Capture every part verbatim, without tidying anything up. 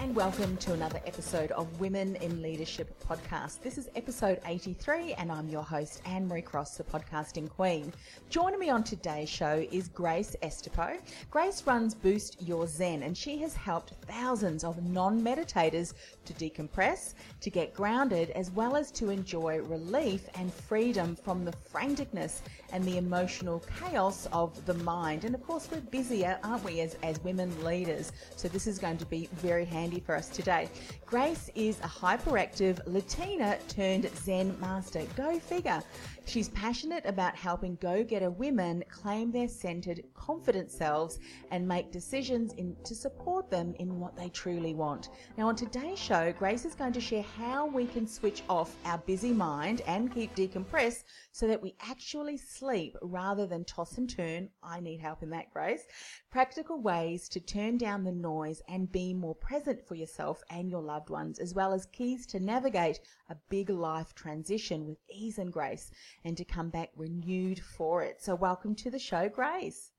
And welcome to another episode of Women in Leadership Podcast. This is episode eighty-three, and I'm your host, Anne-Marie Cross, the podcasting queen. Joining me on today's show is Grace Estepo. Grace runs Boost Your Zen, and she has helped thousands of non-meditators to decompress, to get grounded, as well as to enjoy relief and freedom from the franticness and the emotional chaos of the mind. And of course, we're busier, aren't we, as, as women leaders? So this is going to be very handy for us today. Grace is a hyperactive Latina turned Zen master. Go figure. She's passionate about helping go-getter women claim their centered, confident selves and make decisions in, to support them in what they truly want. Now on today's show, Grace is going to share how we can switch off our busy mind and keep decompressed so that we actually sleep rather than toss and turn. I need help in that, Grace. Practical ways to turn down the noise and be more present for yourself and your loved ones, as well as keys to navigate a big life transition with ease and grace, and to come back renewed for it. So welcome to the show, Grace.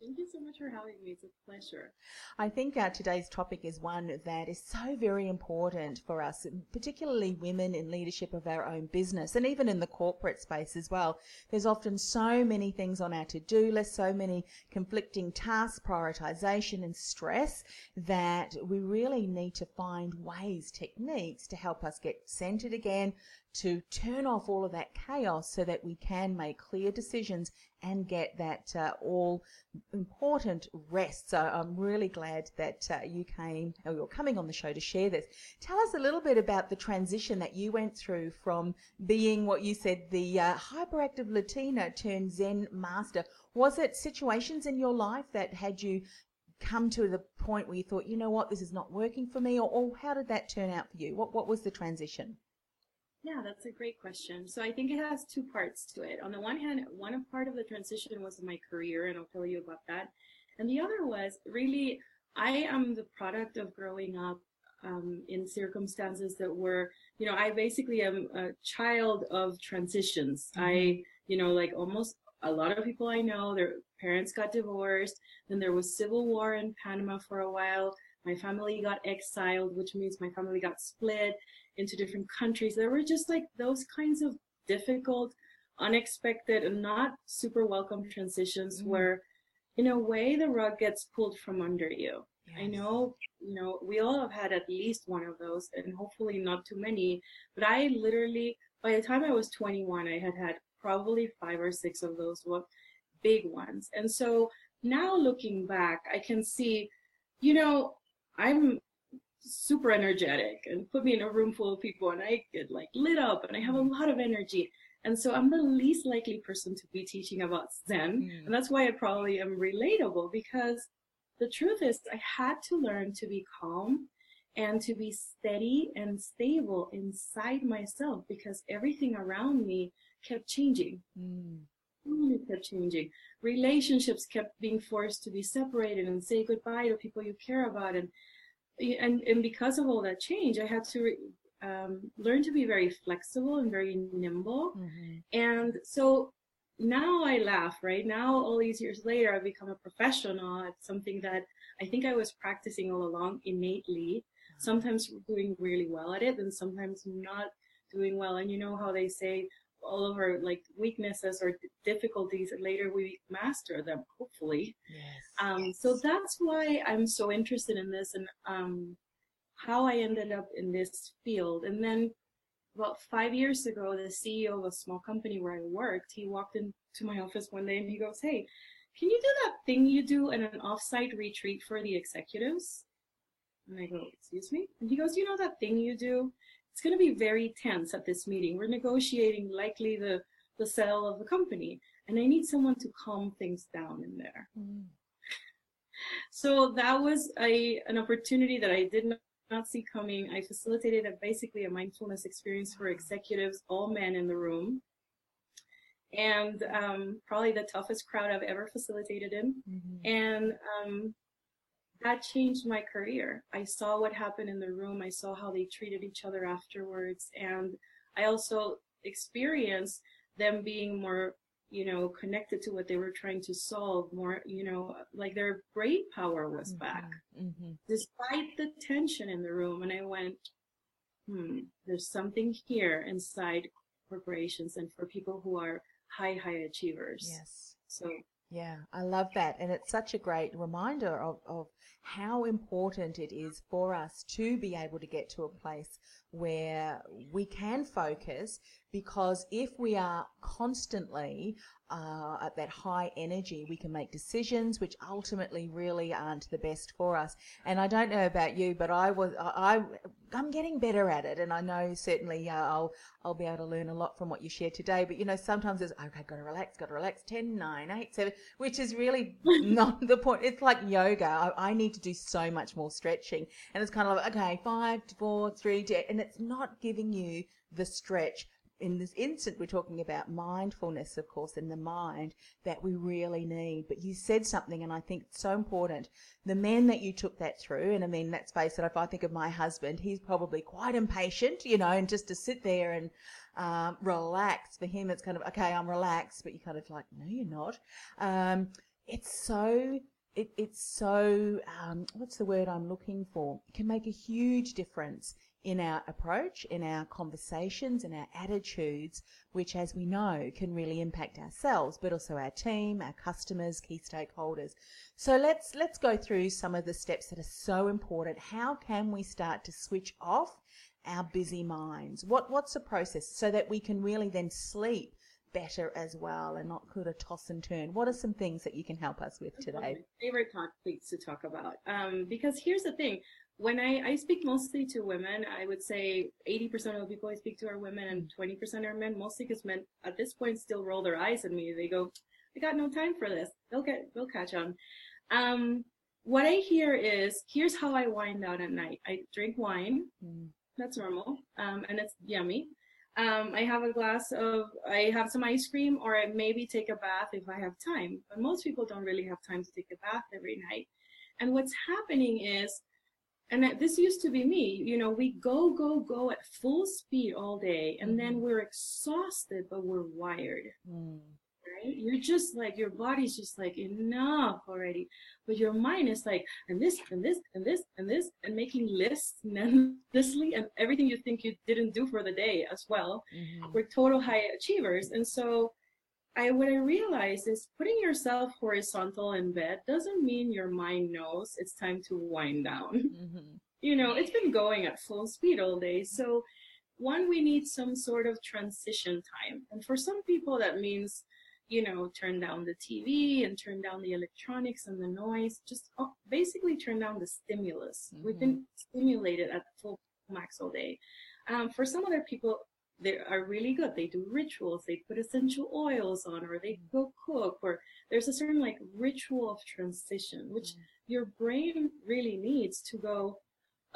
Thank you so much for having me. It's a pleasure. I think uh, today's topic is one that is so very important for us, particularly women in leadership of our own business and even in the corporate space as well. There's often so many things on our to-do list, so many conflicting tasks, prioritization and stress that we really need to find ways, techniques to help us get centered again, to turn off all of that chaos so that we can make clear decisions and get that uh, all-important rest. So I'm really glad that uh, you came, or you're coming on the show to share this. Tell us a little bit about the transition that you went through from being, what you said, the uh, hyperactive Latina turned Zen master. Was it situations in your life that had you come to the point where you thought, you know what, this is not working for me, or, or how did that turn out for you? What What was the transition? Yeah, that's a great question. So I think it has two parts to it. On the one hand, one part of the transition was my career, and I'll tell you about that. And the other was really, I am the product of growing up um, in circumstances that were, you know, I basically am a child of transitions. Mm-hmm. I, you know, like almost a lot of people I know, their parents got divorced, then there was civil war in Panama for a while. My family got exiled, which means my family got split into different countries. There were just like those kinds of difficult, unexpected, and not super welcome transitions mm-hmm. where, in a way, the rug gets pulled from under you. Yes. I know, you know, we all have had at least one of those, and hopefully not too many. But I literally, by the time I was twenty-one, I had had probably five or six of those big ones. And so now looking back, I can see, you know, I'm super energetic, and put me in a room full of people and I get like lit up and I have a lot of energy. And so I'm the least likely person to be teaching about Zen. Mm. And that's why I probably am relatable, because the truth is I had to learn to be calm and to be steady and stable inside myself, because everything around me kept changing. Mm. Kept changing. Relationships kept being forced to be separated and say goodbye to people you care about, and and and because of all that change, I had to re, um, learn to be very flexible and very nimble. Mm-hmm. And so now I laugh, right? Now, all these years later, I've become a professional at something that I think I was practicing all along innately. Mm-hmm. Sometimes doing really well at it, and sometimes not doing well. And you know how they say, all of our like weaknesses or difficulties, and later we master them, hopefully. Yes, um, yes. So that's why I'm so interested in this, and um, how I ended up in this field. And then about five years ago, the C E O of a small company where I worked, he walked into my office one day and he goes, "Hey, can you do that thing you do in an offsite retreat for the executives?" And I go, "Excuse me?" And he goes, "You know that thing you do? It's going to be very tense at this meeting. We're negotiating likely the, the sale of the company, and I need someone to calm things down in there." Mm. So that was a, an opportunity that I did not see coming. I facilitated a, basically a mindfulness experience for executives, all men in the room. And um, probably the toughest crowd I've ever facilitated in. Mm-hmm. And um, that changed my career. I saw what happened in the room. I saw how they treated each other afterwards. And I also experienced them being more, you know, connected to what they were trying to solve, more, you know, like their brain power was mm-hmm. back, mm-hmm. despite the tension in the room. And I went, hmm, there's something here inside corporations and for people who are high, high achievers. Yes. So, yeah, I love that. And it's such a great reminder of, of how important it is for us to be able to get to a place where we can focus, because if we are constantly uh, at that high energy, we can make decisions which ultimately really aren't the best for us. And I don't know about you, but I was I I'm getting better at it, and I know certainly uh, I'll I'll be able to learn a lot from what you shared today. But you know, sometimes it's okay, got to relax, got to relax. Ten, nine, eight, seven, which is really not the point. It's like yoga. I, I need to do so much more stretching, and it's kind of like okay, five, four, three, two, and it's not giving you the stretch. In this instant, we're talking about mindfulness, of course, and the mind that we really need. But you said something, and I think it's so important. The men that you took that through, and I mean, let's face it, if I think of my husband, he's probably quite impatient, you know, and just to sit there and um, relax. For him, it's kind of, okay, I'm relaxed, but you're kind of like, no, you're not. Um, it's so... It, it's so, um, what's the word I'm looking for? It can make a huge difference in our approach, in our conversations, in our attitudes, which, as we know, can really impact ourselves, but also our team, our customers, key stakeholders. So let's let's go through some of the steps that are so important. How can we start to switch off our busy minds? What what's the process so that we can really then sleep better as well and not kind of toss and turn? What are some things that you can help us with today? My favorite topics to talk about, um, because here's the thing, when I, I speak mostly to women, I would say eighty percent of the people I speak to are women and twenty percent are men, mostly because men at this point still roll their eyes at me. They go, I got no time for this. They'll get, they'll catch on. Um, what I hear is, here's how I wind down at night. I drink wine. Mm. That's normal. Um, and it's yummy. Um, I have a glass of, I have some ice cream, or I maybe take a bath if I have time. But most people don't really have time to take a bath every night. And what's happening is, and this used to be me, you know, we go, go, go at full speed all day, and then we're exhausted, but we're wired, mm. right? You're just like, your body's just like, enough already. But your mind is like, and this, and this, and this, and this, and making lists endlessly, and everything you think you didn't do for the day as well. Mm-hmm. We're total high achievers. And so I what I realized is putting yourself horizontal in bed doesn't mean your mind knows it's time to wind down. Mm-hmm. You know, it's been going at full speed all day. So one, we need some sort of transition time. And for some people, that means, you know, turn down the T V and turn down the electronics and the noise, just basically turn down the stimulus. Mm-hmm. We've been stimulated at full max all day. Um, for some other people, they are really good. They do rituals, they put essential oils on, or they go cook, or there's a certain like ritual of transition, which mm-hmm. your brain really needs to go,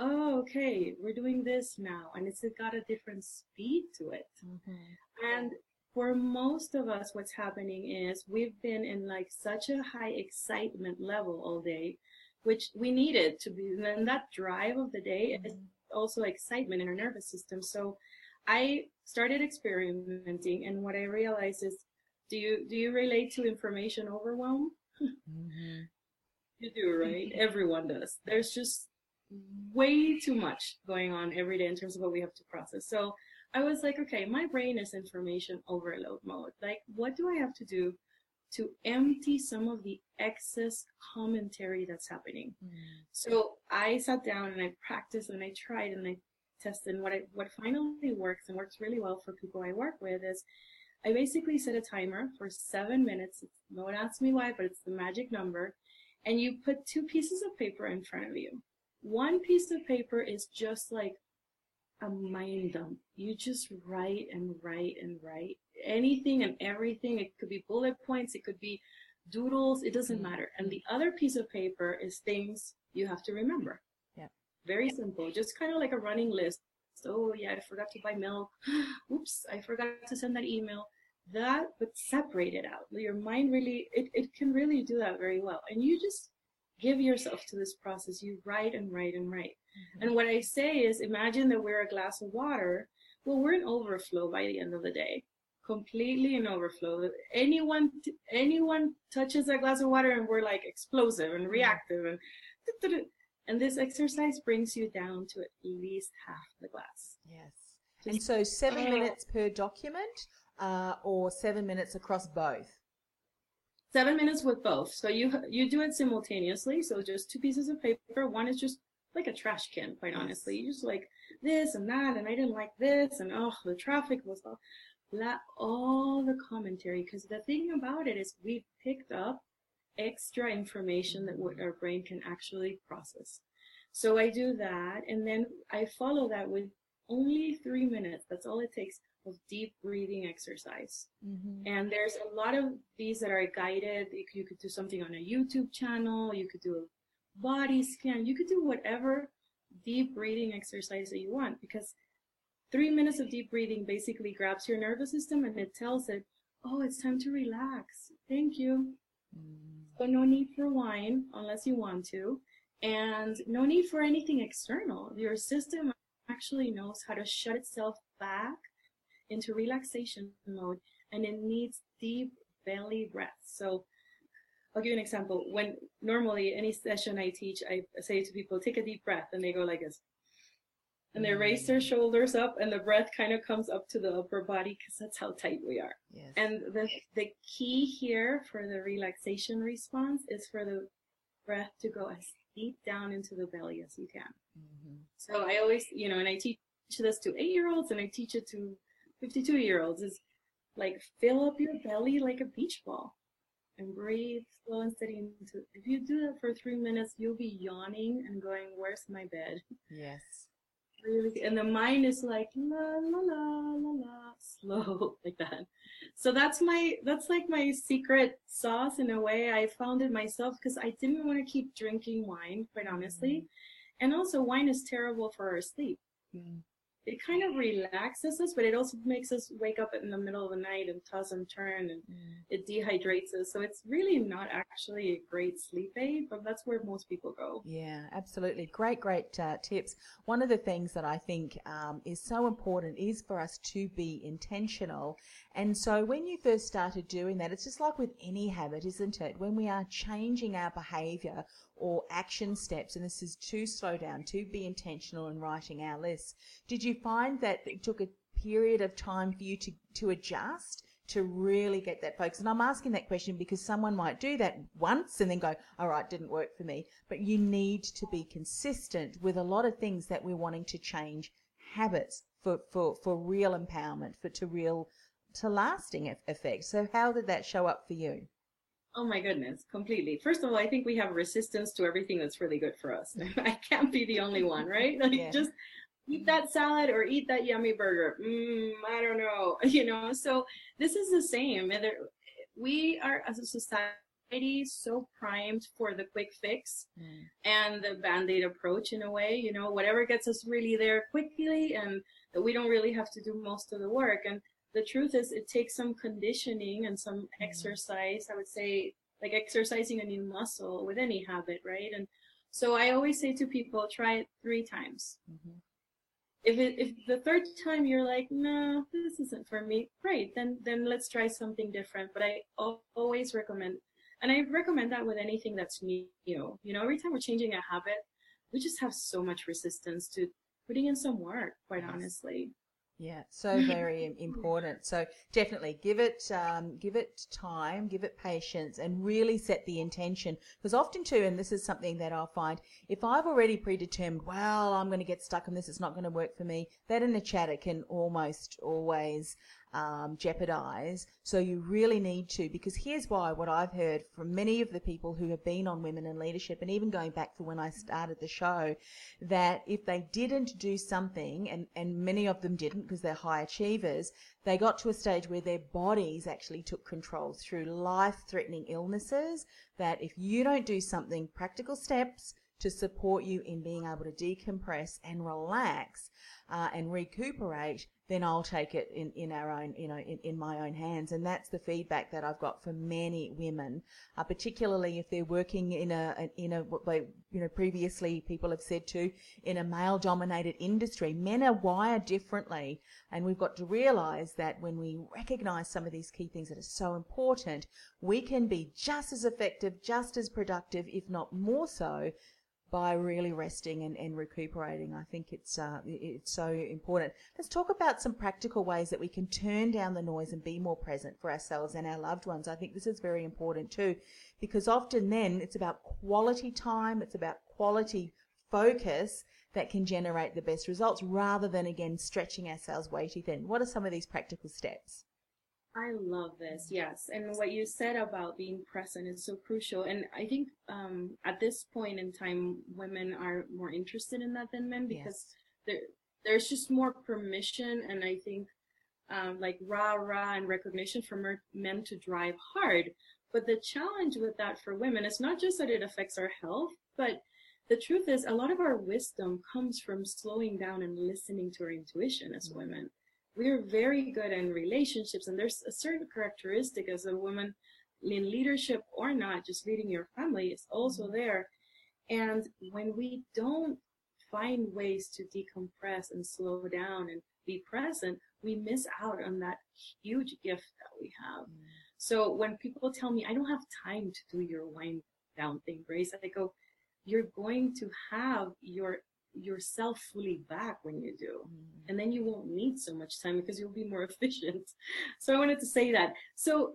oh, okay, we're doing this now. And it's got a different speed to it. Mm-hmm. And for most of us, what's happening is we've been in like such a high excitement level all day, which we needed to be. And that drive of the day is also excitement in our nervous system. So I started experimenting, and what I realized is, do you do you relate to information overwhelm? Mm-hmm. You do, right? Everyone does. There's just way too much going on every day in terms of what we have to process. So I was like, okay, my brain is information overload mode. Like, what do I have to do to empty some of the excess commentary that's happening? Mm. So I sat down and I practiced and I tried and I tested. And what I, what finally works and works really well for people I work with is I basically set a timer for seven minutes. No one asks me why, but it's the magic number. And you put two pieces of paper in front of you. One piece of paper is just like a mind dump. You just write and write and write anything and everything. It could be bullet points, it could be doodles, it doesn't matter. And the other piece of paper is things you have to remember. Yeah. Very simple, just kind of like a running list. Oh, yeah, I forgot to buy milk. Oops, I forgot to send that email. That, but separate it out. Your mind really, it, it can really do that very well. And you just give yourself to this process. You write and write and write. Mm-hmm. And what I say is, imagine that we're a glass of water. Well, we're in overflow by the end of the day, completely in overflow. Anyone, anyone touches that glass of water and we're like explosive and reactive and da-da-da. And this exercise brings you down to at least half the glass. Yes. Just and so seven uh, minutes per document uh, or seven minutes across both? Seven minutes with both. So you you do it simultaneously. So just two pieces of paper. One is just like a trash can, quite yes. honestly. You just like this and that, and I didn't like this, and oh, the traffic was all, la, all the commentary. Because the thing about it is we picked up extra information that what our brain can actually process. So I do that, and then I follow that with only three minutes. That's all it takes of deep breathing exercise. Mm-hmm. And there's a lot of these that are guided. You could, you could do something on a YouTube channel. You could do a body scan. You could do whatever deep breathing exercise that you want, because three minutes of deep breathing basically grabs your nervous system and it tells it, oh, it's time to relax. Thank you. Mm-hmm. So no need for wine unless you want to, and no need for anything external. Your system actually knows how to shut itself back into relaxation mode, and it needs deep belly breaths. So I'll give you an example. When normally any session I teach, I say to people, take a deep breath, and they go like this. And they raise their shoulders up, and the breath kind of comes up to the upper body because that's how tight we are. Yes. And the the key here for the relaxation response is for the breath to go as deep down into the belly as you can. Mm-hmm. So I always, you know, and I teach this to eight-year-olds, and I teach it to fifty-two-year-olds, is like fill up your belly like a beach ball and breathe slow and steady into it. If you do that for three minutes, you'll be yawning and going, where's my bed? Yes. Really, and the mind is like la la la la la, slow like that. So that's my that's like my secret sauce in a way. I found it myself because I didn't want to keep drinking wine, quite honestly. Mm-hmm. And also, wine is terrible for our sleep. Mm-hmm. It kind of relaxes us, but it also makes us wake up in the middle of the night and toss and turn, and mm-hmm. it dehydrates us. So it's really not actually a great sleep aid, but that's where most people go. Yeah, absolutely. Great, great uh, tips. One of the things that I think um, is so important is for us to be intentional. And so when you first started doing that, it's just like with any habit, isn't it? When we are changing our behavior or action steps, and this is to slow down, to be intentional in writing our lists. Did you find that it took a period of time for you to, to adjust, to really get that focus? And I'm asking that question because someone might do that once and then go, all right, didn't work for me. But you need to be consistent with a lot of things that we're wanting to change habits for, for, for real empowerment, for to real, to lasting effect. So how did that show up for you? Oh my goodness, completely. First of all, I think we have resistance to everything that's really good for us. I can't be the only one, right? Like yeah. Just eat that salad or eat that yummy burger. Mm, I don't know, you know? So this is the same. We are, as a society, so primed for the quick fix mm. and the Band-Aid approach in a way, you know, whatever gets us really there quickly and that we don't really have to do most of the work. And the truth is it takes some conditioning and some exercise, I would say, like exercising a new muscle with any habit, right? And so I always say to people, try it three times. Mm-hmm. If it, if the third time you're like, no, this isn't for me, great, then, then let's try something different. But I always recommend, and I recommend that with anything that's new. You know, every time we're changing a habit, we just have so much resistance to putting in some work, quite yes. honestly. Yeah, so very important. So definitely give it um, give it time, give it patience, and really set the intention. Because often too, and this is something that I'll find, if I've already predetermined, well, I'm going to get stuck on this, it's not going to work for me, that in a chatter can almost always um, jeopardize. So you really need to, because here's why, what I've heard from many of the people who have been on Women in Leadership, and even going back to when I started the show, that if they didn't do something, and, and many of them didn't, because they're high achievers, they got to a stage where their bodies actually took control through life-threatening illnesses, that if you don't do something, practical steps to support you in being able to decompress and relax uh, and recuperate, then I'll take it in, in our own, you know, in, in my own hands. And that's the feedback that I've got from many women, uh, particularly if they're working in a, in a, what they, you know, previously people have said too, in a male-dominated industry. Men are wired differently, and we've got to realise that when we recognise some of these key things that are so important, we can be just as effective, just as productive, if not more so, by really resting and, and recuperating. I think it's uh, it's so important. Let's talk about some practical ways that we can turn down the noise and be more present for ourselves and our loved ones. I think this is very important too, because often then it's about quality time, it's about quality focus that can generate the best results rather than, again, stretching ourselves way too thin. What are some of these practical steps? I love this, yes. And what you said about being present is so crucial. And I think um, at this point in time, women are more interested in that than men, because yes. there, there's just more permission, and I think um, like rah-rah and recognition for men to drive hard. But the challenge with that for women is not just that it affects our health, but the truth is a lot of our wisdom comes from slowing down and listening to our intuition as mm-hmm. women. We're very good in relationships, and there's a certain characteristic as a woman in leadership or not, just leading your family is also mm-hmm. there. And when we don't find ways to decompress and slow down and be present, we miss out on that huge gift that we have. Mm-hmm. So when people tell me, I don't have time to do your wind down thing, Grace, I go, you're going to have your yourself fully back when you do, mm-hmm. and then you won't need so much time because you'll be more efficient. So I wanted to say that. So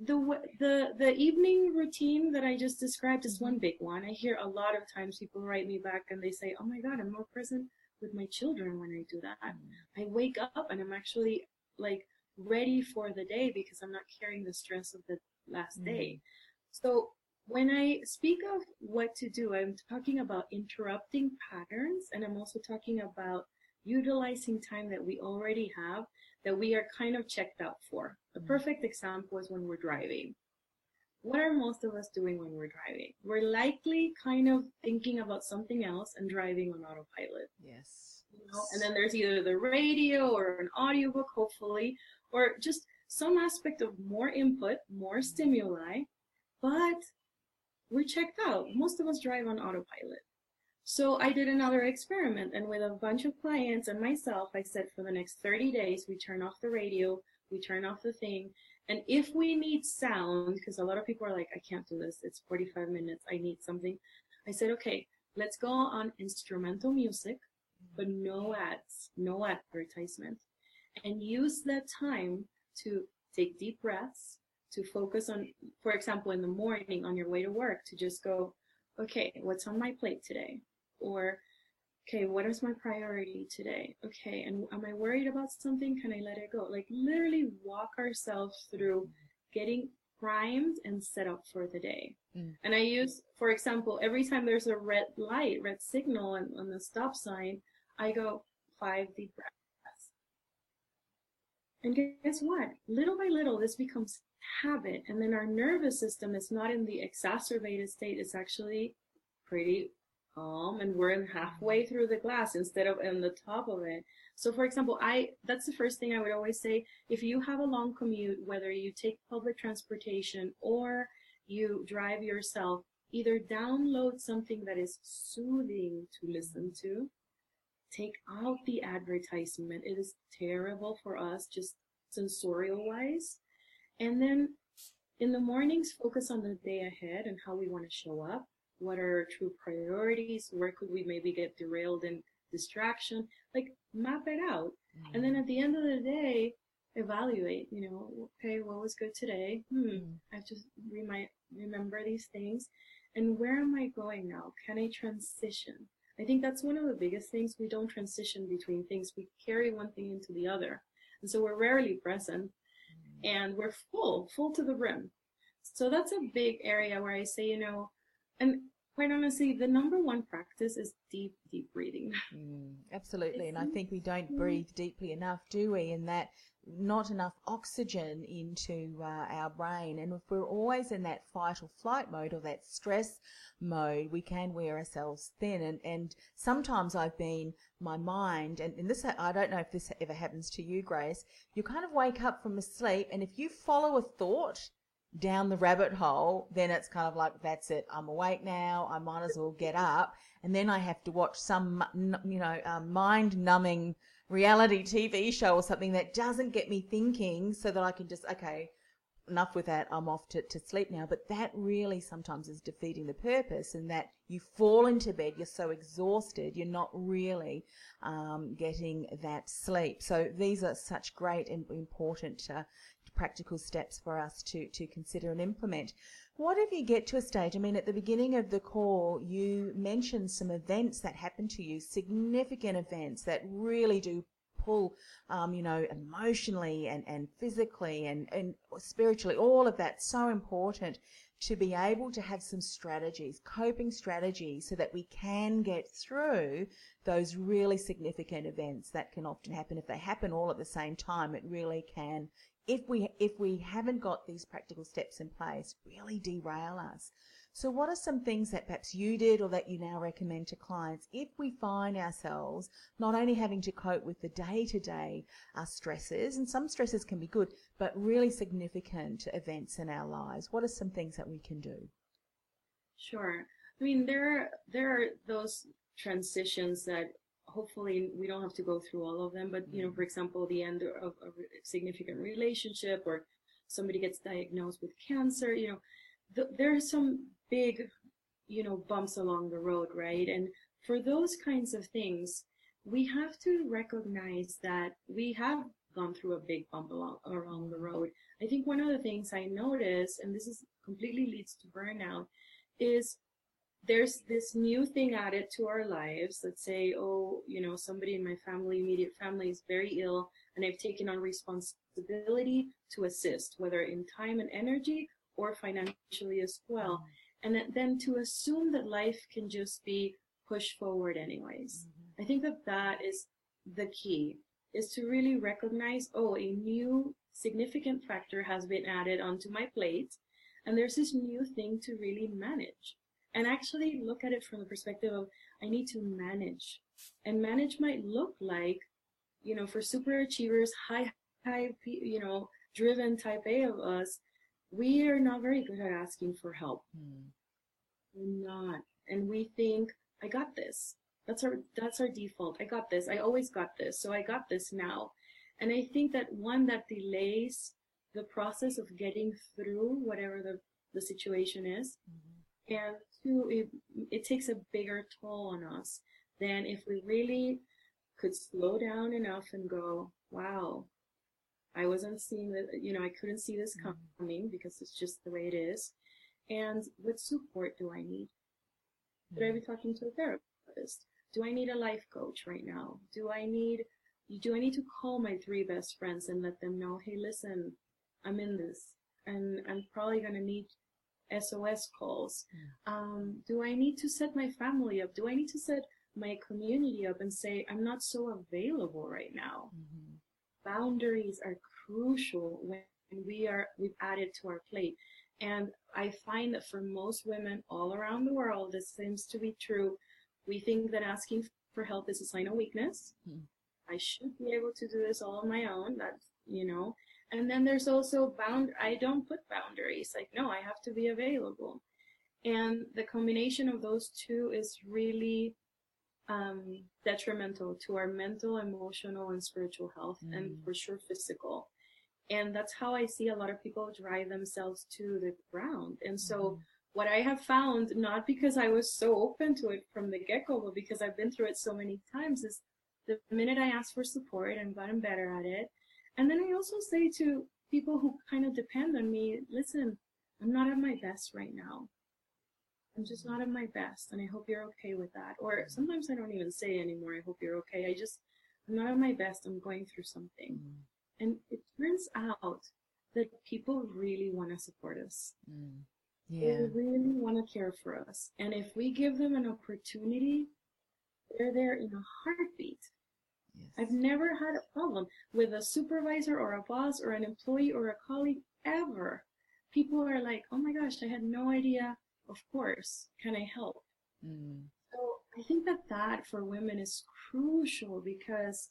the the the evening routine that I just described is one big one. I hear a lot of times people write me back and they say, oh my God, I'm more present with my children when I do that. Mm-hmm. I wake up and I'm actually like ready for the day because I'm not carrying the stress of the last mm-hmm. day. So when I speak of what to do, I'm talking about interrupting patterns, and I'm also talking about utilizing time that we already have that we are kind of checked out for. A perfect example is when we're driving. What are most of us doing when we're driving? We're likely kind of thinking about something else and driving on autopilot. Yes. You know? And then there's either the radio or an audiobook, hopefully, or just some aspect of more input, more stimuli, but we're checked out. Most of us drive on autopilot. So I did another experiment, and with a bunch of clients and myself, I said for the next thirty days, we turn off the radio, we turn off the thing. And if we need sound, because a lot of people are like, I can't do this. It's forty-five minutes. I need something. I said, okay, let's go on instrumental music, but no ads, no advertisement, and use that time to take deep breaths, to focus on, for example, in the morning on your way to work, to just go, okay, what's on my plate today? Or, okay, what is my priority today? Okay, and am I worried about something? Can I let it go? Like literally walk ourselves through getting primed and set up for the day. Mm. And I use, for example, every time there's a red light, red signal on, on the stop sign, I go five deep breaths. And guess what? Little by little, this becomes habit, and then our nervous system is not in the exacerbated state. It's actually pretty calm, and we're in halfway through the glass instead of in the top of it. So for example, I that's the first thing I would always say. If you have a long commute, whether you take public transportation or you drive yourself, either download something that is soothing to listen to, take out the advertisement. It is terrible for us, just sensorial wise. And then in the mornings, focus on the day ahead and how we want to show up. What are our true priorities? Where could we maybe get derailed in distraction? Like map it out. Mm-hmm. And then at the end of the day, evaluate, you know, okay, what was good today? Hmm, mm-hmm. I have to remind, remember these things. And where am I going now? Can I transition? I think that's one of the biggest things. We don't transition between things. We carry one thing into the other. And so we're rarely present. And we're full, full to the brim. So that's a big area where I say, you know, and quite honestly, the number one practice is deep, deep breathing. Mm, absolutely. And I think we don't breathe deeply enough, do we? And that not enough oxygen into uh, our brain. And if we're always in that fight or flight mode or that stress mode, we can wear ourselves thin. And, and sometimes I've been, my mind, and, and this, I don't know if this ever happens to you, Grace, you kind of wake up from a sleep, and if you follow a thought down the rabbit hole, then it's kind of like, that's it, I'm awake now, I might as well get up. And then I have to watch some, you know, um, mind-numbing reality T V show or something that doesn't get me thinking, so that I can just, okay, enough with that, I'm off to, to sleep now. But that really sometimes is defeating the purpose, and that you fall into bed, you're so exhausted, you're not really um, getting that sleep. So these are such great and important uh, practical steps for us to, to consider and implement. What if you get to a stage, I mean, at the beginning of the call, you mentioned some events that happened to you, significant events that really do pull, um, you know, emotionally and, and physically and, and spiritually, all of that, so important to be able to have some strategies, coping strategies, so that we can get through those really significant events that can often happen. If they happen all at the same time, it really can, if we if we haven't got these practical steps in place, really derail us. So what are some things that perhaps you did or that you now recommend to clients if we find ourselves not only having to cope with the day-to-day uh, stresses, and some stresses can be good, but really significant events in our lives? What are some things that we can do? Sure. I mean, there are, there are those transitions that hopefully we don't have to go through all of them, but you know, for example, the end of a significant relationship, or somebody gets diagnosed with cancer, you know, th- there are some big, you know, bumps along the road, right? And for those kinds of things, we have to recognize that we have gone through a big bump along along the road. I think one of the things I notice, and this is completely leads to burnout, is there's this new thing added to our lives. Let's say, oh, you know, somebody in my family, immediate family, is very ill, and I've taken on responsibility to assist, whether in time and energy or financially as well. And then to assume that life can just be pushed forward anyways. Mm-hmm. I think that that is the key, is to really recognize, oh, a new significant factor has been added onto my plate, and there's this new thing to really manage. And actually look at it from the perspective of, I need to manage. And manage might look like, you know, for superachievers, high, high, you know, driven type A of us, we are not very good at asking for help. Hmm. We're not. And we think, I got this. That's our, that's our default. I got this. I always got this. So I got this now. And I think that one, that delays the process of getting through whatever the, the situation is. Mm-hmm. And two, it, it takes a bigger toll on us than if we really could slow down enough and go, wow, I wasn't seeing that, you know, I couldn't see this coming because it's just the way it is. And what support do I need? Should I be talking to a therapist? Do I need a life coach right now? Do I need, do I need to call my three best friends and let them know, hey, listen, I'm in this, and I'm probably going to need S O S calls. Um, do I need to set my family up? Do I need to set my community up and say, I'm not so available right now? Mm-hmm. Boundaries are crucial when we are, we've added to our plate. And I find that for most women all around the world, this seems to be true. We think that asking for help is a sign of weakness. Mm-hmm. I should be able to do this all on my own. That's, you know, and then there's also bound. I don't put boundaries. Like, no, I have to be available. And the combination of those two is really um, detrimental to our mental, emotional, and spiritual health, mm. and for sure physical. And that's how I see a lot of people drive themselves to the ground. And so mm. what I have found, not because I was so open to it from the get-go, but because I've been through it so many times, is the minute I ask for support, I've gotten better at it. And then I also say to people who kind of depend on me, listen, I'm not at my best right now. I'm just not at my best, and I hope you're okay with that. Or sometimes I don't even say anymore, I hope you're okay. I just, I'm not at my best, I'm going through something. Mm. And it turns out that people really want to support us. Mm. Yeah. They really want to care for us. And if we give them an opportunity, they're there in a heartbeat. Yes. I've never had a problem with a supervisor or a boss or an employee or a colleague ever. People are like, oh my gosh, I had no idea. Of course, can I help? Mm. So I think that that for women is crucial because,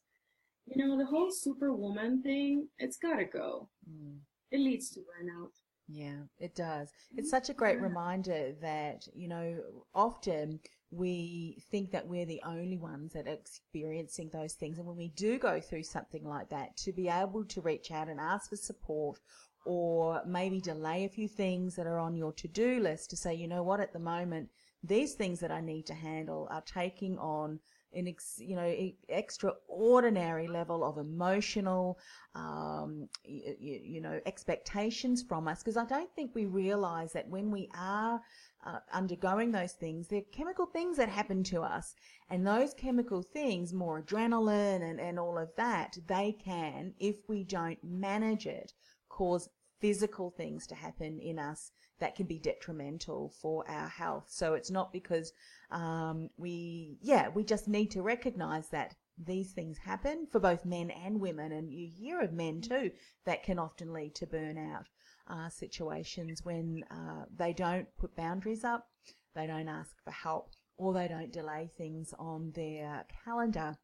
you know, the whole superwoman thing, it's got to go. Mm. It leads to burnout. Yeah, it does. It's such a great reminder that, you know, often we think that we're the only ones that are experiencing those things. And when we do go through something like that, to be able to reach out and ask for support or maybe delay a few things that are on your to-do list to say, you know what, at the moment, these things that I need to handle are taking on an ex, you know, extraordinary level of emotional, um, you, you know, expectations from us, because I don't think we realize that when we are uh, undergoing those things, they're chemical things that happen to us, and those chemical things, more adrenaline and, and all of that, they can, if we don't manage it, cause physical things to happen in us that can be detrimental for our health. So it's not because um, we, yeah, we just need to recognize that these things happen for both men and women, and you hear of men too that can often lead to burnout uh, situations when uh, they don't put boundaries up, they don't ask for help, or they don't delay things on their calendar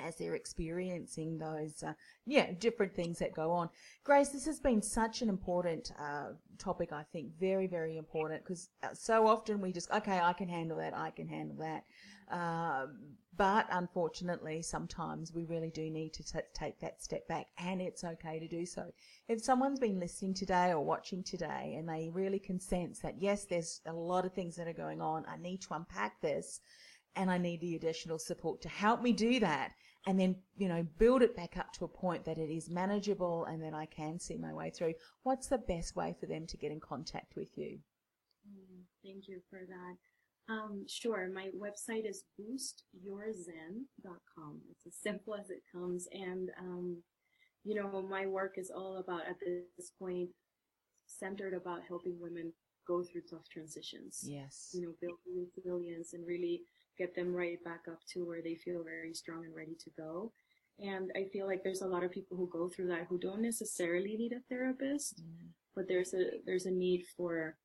as they're experiencing those, uh, yeah, different things that go on. Grace, this has been such an important uh, topic, I think, very, very important, because so often we just, okay, I can handle that, I can handle that. Uh, but unfortunately, sometimes we really do need to t- take that step back, and it's okay to do so. If someone's been listening today or watching today and they really can sense that, yes, there's a lot of things that are going on, I need to unpack this, and I need the additional support to help me do that, and then, you know, build it back up to a point that it is manageable and that I can see my way through. What's the best way for them to get in contact with you? Thank you for that. Um, sure. My website is boost your zen dot com. It's as simple as it comes. And, um, you know, my work is all about, at this point, centered about helping women go through tough transitions. Yes. You know, build resilience and really get them right back up to where they feel very strong and ready to go. And I feel like there's a lot of people who go through that who don't necessarily need a therapist, mm. but there's a there's a need for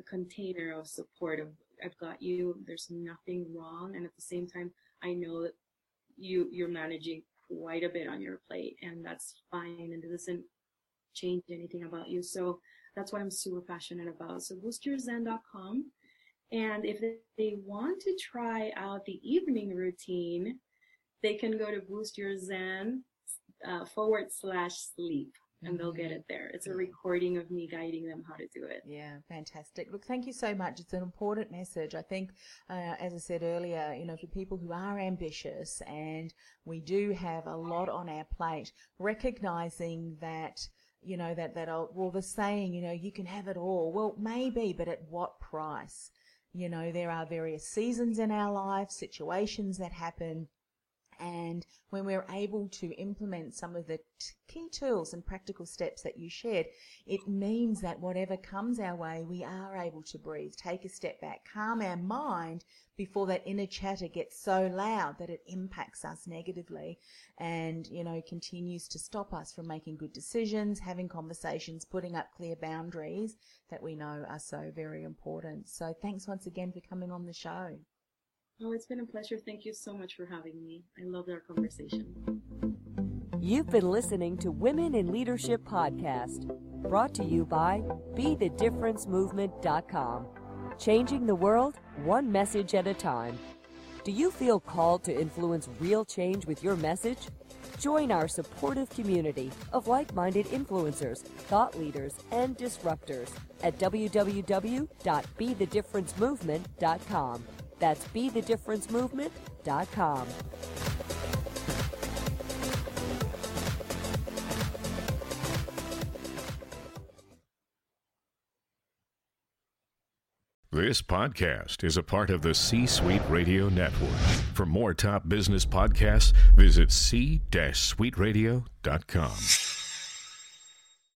a container of support of, I've got you, there's nothing wrong. And at the same time, I know that you, you're managing quite a bit on your plate, and that's fine, and it doesn't change anything about you. So that's what I'm super passionate about. So boost your zen dot com. And if they want to try out the evening routine, they can go to Boost Your Zen uh, forward slash sleep, and mm-hmm. they'll get it there. It's a recording of me guiding them how to do it. Yeah, fantastic. Look, thank you so much. It's an important message. I think, uh, as I said earlier, you know, for people who are ambitious and we do have a lot on our plate, recognizing that, you know, that, that old, well, the saying, you know, you can have it all. Well, maybe, but at what price? You know, there are various seasons in our life, situations that happen, and when we're able to implement some of the t- key tools and practical steps that you shared, it means that whatever comes our way, we are able to breathe, take a step back, calm our mind before that inner chatter gets so loud that it impacts us negatively and, you know, continues to stop us from making good decisions, having conversations, putting up clear boundaries that we know are so very important. So thanks once again for coming on the show. Oh, it's been a pleasure. Thank you so much for having me. I loved our conversation. You've been listening to Women in Leadership Podcast, brought to you by Be The Difference Movement dot com. Changing the world, one message at a time. Do you feel called to influence real change with your message? Join our supportive community of like-minded influencers, thought leaders, and disruptors at w w w dot be the difference movement dot com. That's Be The Difference Movement dot com. This podcast is a part of the C-Suite Radio Network. For more top business podcasts, visit c suite radio dot com.